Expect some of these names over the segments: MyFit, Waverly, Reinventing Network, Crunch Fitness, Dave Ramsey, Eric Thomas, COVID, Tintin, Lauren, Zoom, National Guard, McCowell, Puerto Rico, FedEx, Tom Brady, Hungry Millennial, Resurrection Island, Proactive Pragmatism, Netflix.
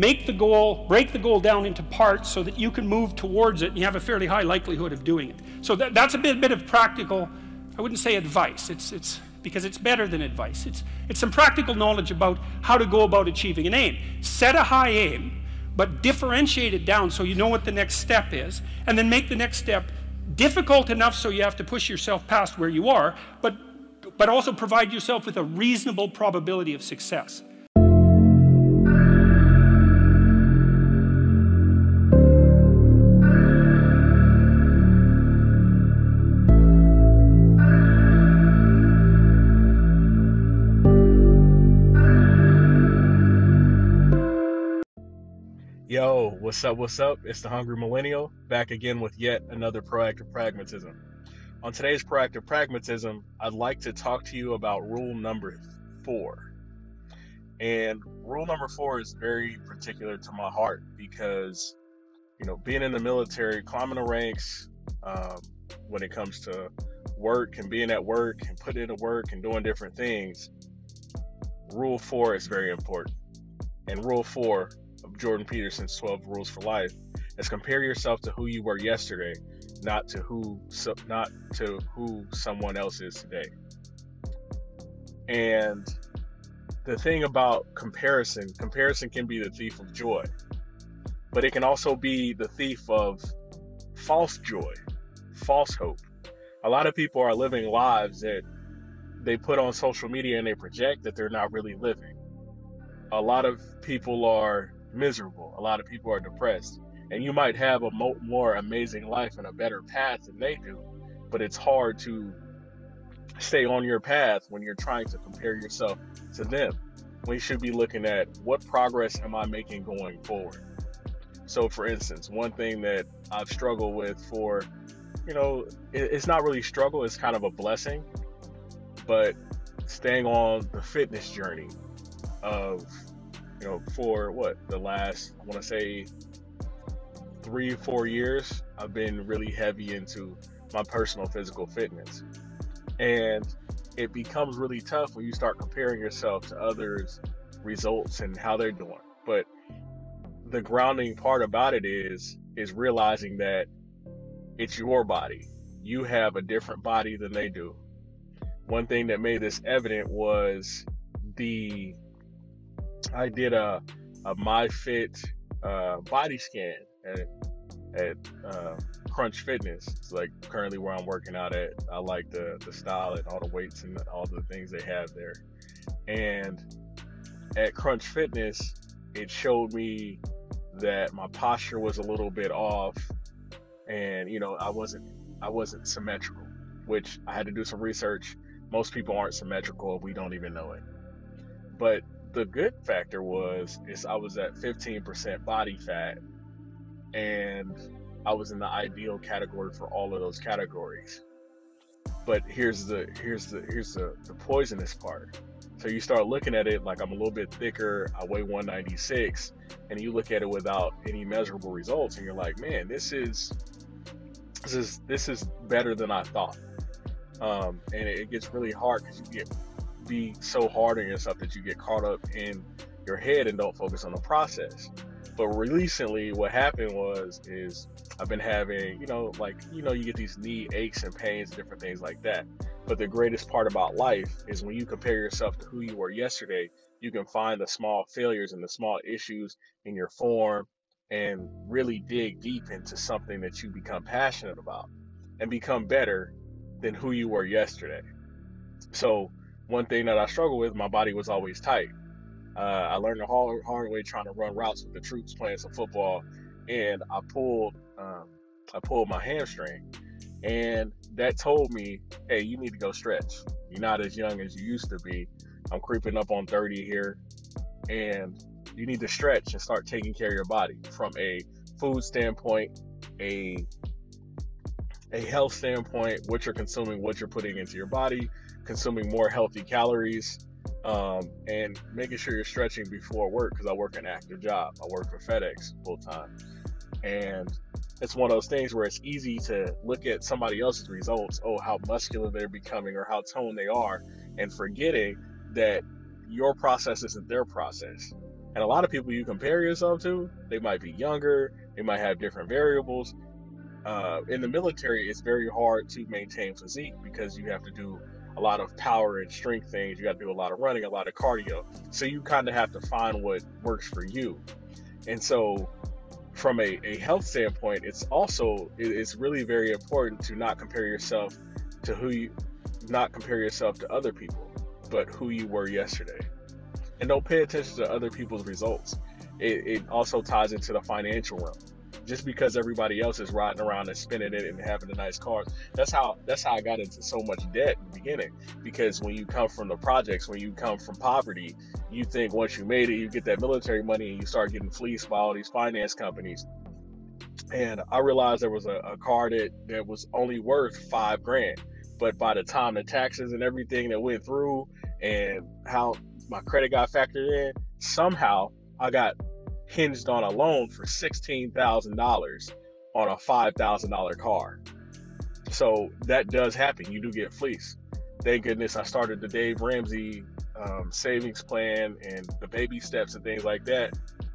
make the goal, break the goal down into parts so that you can move towards it and you have a fairly high likelihood of doing it. So that's a bit of practical, I wouldn't say advice, it's because it's better than advice. It's some practical knowledge about how to go about achieving an aim. Set a high aim, but differentiate it down so you know what the next step is, and then make the next step difficult enough so you have to push yourself past where you are, but also provide yourself with a reasonable probability of success. Yo, what's up, what's up? It's the Hungry Millennial, back again with yet another Proactive Pragmatism. On today's Proactive Pragmatism, I'd like to talk to you about rule number 4. And rule number 4 is very particular to my heart because, you know, being in the military, climbing the ranks, when it comes to work and being at work and putting into work and doing different things, rule 4 is very important. And rule 4 of Jordan Peterson's 12 Rules for Life is compare yourself to who you were yesterday, not to who someone else is today. And the thing about comparison can be the thief of joy, but it can also be the thief of false joy, false hope. A lot of people are living lives that they put on social media and they project that they're not really living. A lot of people are miserable. A lot of people are depressed. And you might have a more amazing life and a better path than they do, but it's hard to stay on your path when you're trying to compare yourself to them. We should be looking at what progress am I making going forward? So for instance, one thing that I've struggled with for, you know, it's not really struggle, it's kind of a blessing, but staying on the fitness journey of, you know, for what, the last, I want to say 3-4 years, I've been really heavy into my personal physical fitness. And it becomes really tough when you start comparing yourself to others' results and how they're doing. But the grounding part about it is realizing that it's your body. You have a different body than they do. One thing that made this evident was I did a MyFit body scan at Crunch Fitness. It's like currently where I'm working out at. I like the style and all the weights and all the things they have there. And at Crunch Fitness, it showed me that my posture was a little bit off, and you know, I wasn't symmetrical, which I had to do some research. Most people aren't symmetrical. We don't even know it. But the good factor was I was at 15% body fat, and I was in the ideal category for all of those categories. But here's the poisonous part. So you start looking at it like I'm a little bit thicker, I weigh 196, and you look at it without any measurable results, and you're like, man, this is better than I thought. And it gets really hard because you be so hard on yourself that you get caught up in your head and don't focus on the process. But recently what happened is I've been having, you get these knee aches and pains, different things like that. But the greatest part about life is when you compare yourself to who you were yesterday, you can find the small failures and the small issues in your form and really dig deep into something that you become passionate about and become better than who you were yesterday. So one thing that I struggled with, my body was always tight. I learned the hard way trying to run routes with the troops playing some football, and I pulled my hamstring, and that told me, hey, you need to go stretch. You're not as young as you used to be. I'm creeping up on 30 here, and you need to stretch and start taking care of your body from a food standpoint, a health standpoint, what you're consuming, what you're putting into your body, consuming more healthy calories, and making sure you're stretching before work, because I work an active job. I work for FedEx full time. And it's one of those things where it's easy to look at somebody else's results, oh, how muscular they're becoming or how toned they are, and forgetting that your process isn't their process. And a lot of people you compare yourself to, they might be younger, they might have different variables. In the military, it's very hard to maintain physique because you have to do a lot of power and strength things. You got to do a lot of running, a lot of cardio. So you kind of have to find what works for you. And so from a health standpoint, it's really very important to not compare yourself to other people, but who you were yesterday. And don't pay attention to other people's results. It also ties into the financial realm. Just because everybody else is riding around and spending it and having the nice cars, that's how I got into so much debt in the beginning. Because when you come from the projects, when you come from poverty, you think once you made it, you get that military money and you start getting fleeced by all these finance companies. And I realized there was a car that was only worth $5,000, but by the time the taxes and everything that went through and how my credit got factored in, somehow I got hinged on a loan for $16,000 on a $5,000 car. So that does happen. You do get fleeced. Thank goodness I started the Dave Ramsey savings plan and the baby steps and things like that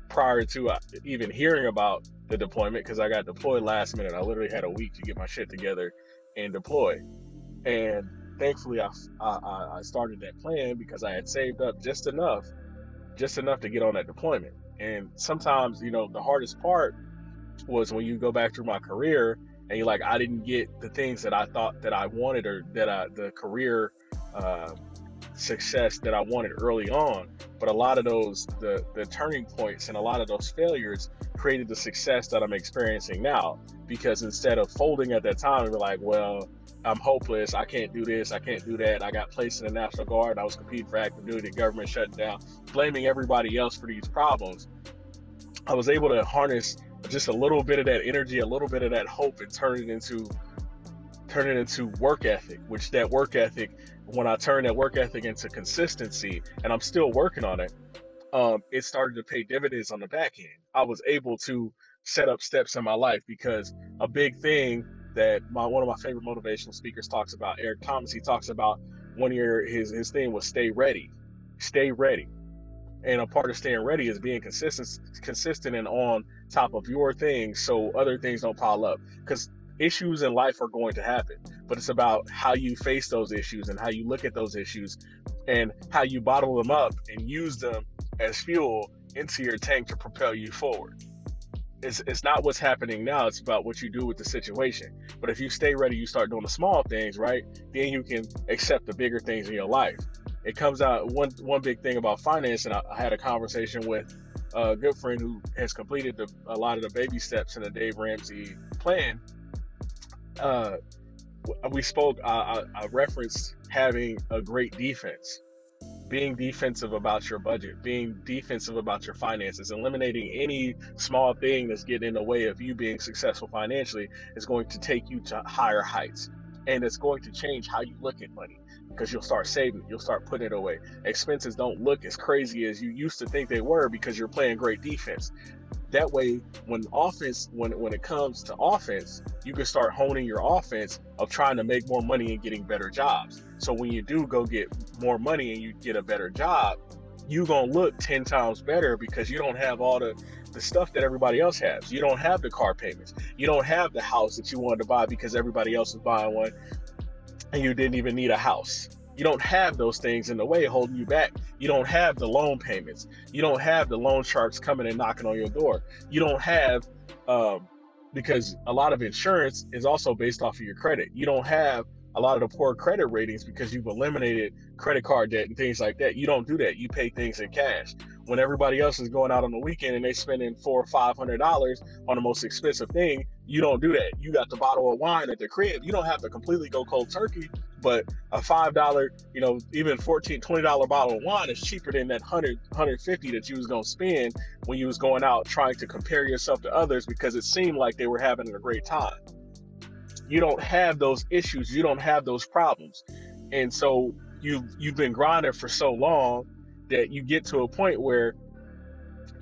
prior to even hearing about the deployment, because I got deployed last minute. I literally had a week to get my shit together and deploy. And thankfully, I started that plan because I had saved up just enough to get on that deployment. And sometimes, you know, the hardest part was when you go back through my career and you're like, I didn't get the things that I thought that I wanted, or the career success that I wanted early on. But a lot of those, the turning points and a lot of those failures created the success that I'm experiencing now, because instead of folding at that time and be like, well, I'm hopeless, I can't do this, I can't do that, I got placed in the National Guard, I was competing for active duty, government shut down, blaming everybody else for these problems, I was able to harness just a little bit of that energy, a little bit of that hope, and turn it into work ethic, which that work ethic, when I turned that work ethic into consistency, and I'm still working on it, it started to pay dividends on the back end. I was able to set up steps in my life, because a big thing that one of my favorite motivational speakers talks about, Eric Thomas, he talks about one year his thing was stay ready. And a part of staying ready is being consistent and on top of your things, so other things don't pile up. Because issues in life are going to happen, but it's about how you face those issues and how you look at those issues and how you bottle them up and use them as fuel into your tank to propel you forward. It's not what's happening now, it's about what you do with the situation. But if you stay ready, you start doing the small things, right? Then you can accept the bigger things in your life. It comes out, one big thing about finance, and I had a conversation with a good friend who has completed a lot of the baby steps in the Dave Ramsey plan. We spoke, I referenced having a great defense, being defensive about your budget, being defensive about your finances, eliminating any small thing that's getting in the way of you being successful financially is going to take you to higher heights. And it's going to change how you look at money, because you'll start saving it, you'll start putting it away. Expenses don't look as crazy as you used to think they were, because you're playing great defense. That way, when it comes to offense, you can start honing your offense of trying to make more money and getting better jobs. So when you do go get more money and you get a better job, you're going to look 10 times better, because you don't have all the stuff that everybody else has. You don't have the car payments. You don't have the house that you wanted to buy because everybody else is buying one and you didn't even need a house. You don't have those things in the way holding you back. You don't have the loan payments. You don't have the loan sharks coming and knocking on your door. You don't have, because a lot of insurance is also based off of your credit. You don't have a lot of the poor credit ratings because you've eliminated credit card debt and things like that. You don't do that. You pay things in cash. When everybody else is going out on the weekend and they spending $400 or $500 on the most expensive thing, you don't do that. You got the bottle of wine at the crib. You don't have to completely go cold turkey, but a $5, you know, even $14, $20 bottle of wine is cheaper than that $100, $150 that you was gonna spend when you was going out trying to compare yourself to others because it seemed like they were having a great time. You don't have those issues. You don't have those problems. And so you've been grinding for so long that you get to a point where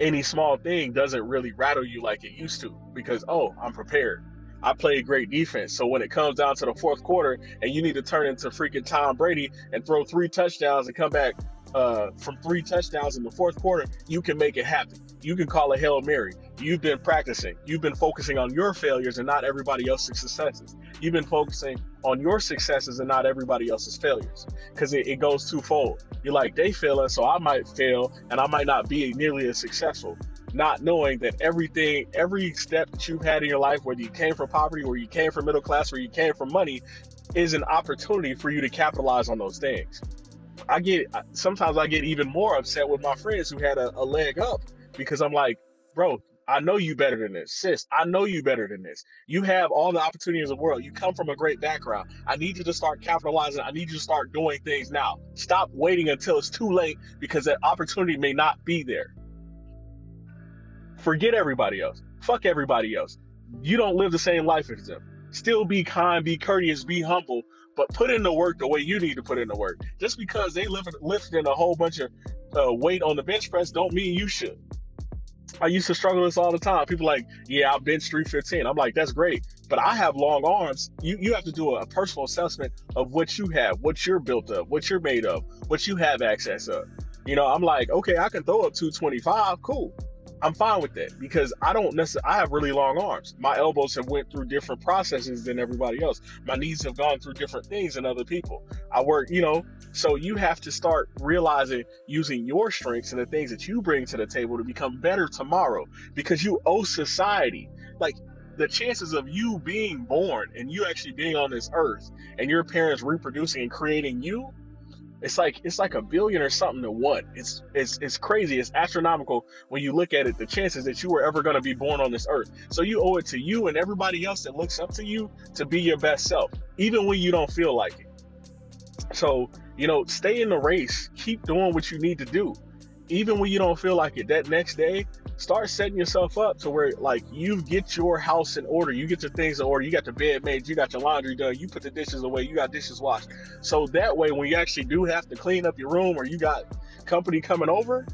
any small thing doesn't really rattle you like it used to, because, oh, I'm prepared. I play great defense. So when it comes down to the fourth quarter and you need to turn into freaking Tom Brady and throw 3 touchdowns and come back from 3 touchdowns in the fourth quarter, you can make it happen. You can call a Hail Mary. You've been practicing. You've been focusing on your failures and not everybody else's successes. You've been focusing on your successes and not everybody else's failures, because it goes twofold. You're like, they failing, so I might fail and I might not be nearly as successful, not knowing that everything, every step that you've had in your life, whether you came from poverty, where you came from middle class, where you came from money, is an opportunity for you to capitalize on those things. Sometimes I get even more upset with my friends who had a leg up, because I'm like, bro, I know you better than this. Sis, I know you better than this. You have all the opportunities in the world. You come from a great background. I need you to start capitalizing. I need you to start doing things now. Stop waiting until it's too late, because that opportunity may not be there. Forget everybody else. Fuck everybody else. You don't live the same life as them. Still be kind, be courteous, be humble, but put in the work the way you need to put in the work. Just because they lifting a whole bunch of weight on the bench press don't mean you should. I used to struggle with this all the time. People like, yeah, I'll bench 315. I'm like, that's great, but I have long arms. You have to do a personal assessment of what you have, what you're built of, what you're made of, what you have access of. You know, I'm like, okay, I can throw up 225, cool. I'm fine with that, because I have really long arms. My elbows have went through different processes than everybody else. My knees have gone through different things than other people. So you have to start realizing using your strengths and the things that you bring to the table to become better tomorrow, because you owe society. Like, the chances of you being born and you actually being on this earth and your parents reproducing and creating you, it's like 1 billion or something to 1. It's crazy. It's astronomical when you look at it, the chances that you were ever going to be born on this earth. So you owe it to you and everybody else that looks up to you to be your best self, even when you don't feel like it. So, stay in the race. Keep doing what you need to do. Even when you don't feel like it, that next day, start setting yourself up to where, like, you get your house in order, you get your things in order, you got the bed made, you got your laundry done, you put the dishes away, you got dishes washed. So that way, when you actually do have to clean up your room or you got company coming over,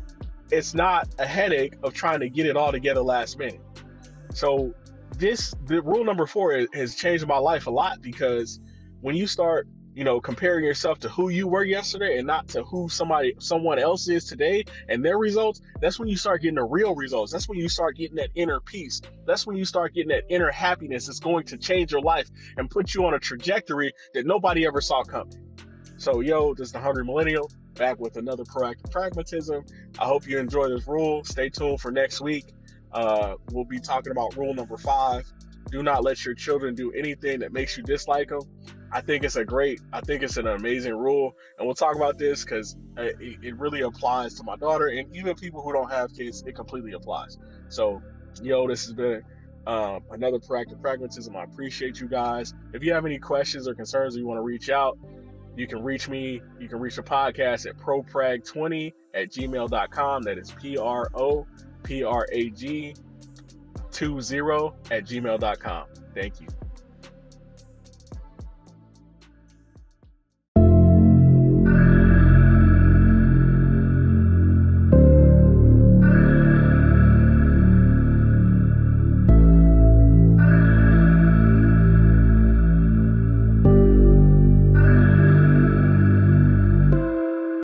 it's not a headache of trying to get it all together last minute. So the rule number 4 has changed my life a lot, because when you start comparing yourself to who you were yesterday and not to who someone else is today and their results, that's when you start getting the real results. That's when you start getting that inner peace. That's when you start getting that inner happiness that's going to change your life and put you on a trajectory that nobody ever saw coming. So, this is the Hungry Millennial, back with another Proactive Pragmatism. I hope you enjoy this rule. Stay tuned for next week. We'll be talking about rule number 5. Do not let your children do anything that makes you dislike them. I think it's an amazing rule. And we'll talk about this because it really applies to my daughter, and even people who don't have kids, it completely applies. So, this has been another Proactive Pragmatism. I appreciate you guys. If you have any questions or concerns or you want to reach out, you can reach me. You can reach the podcast at proprag20@gmail.com. That is PROPRAG20@gmail.com. Thank you.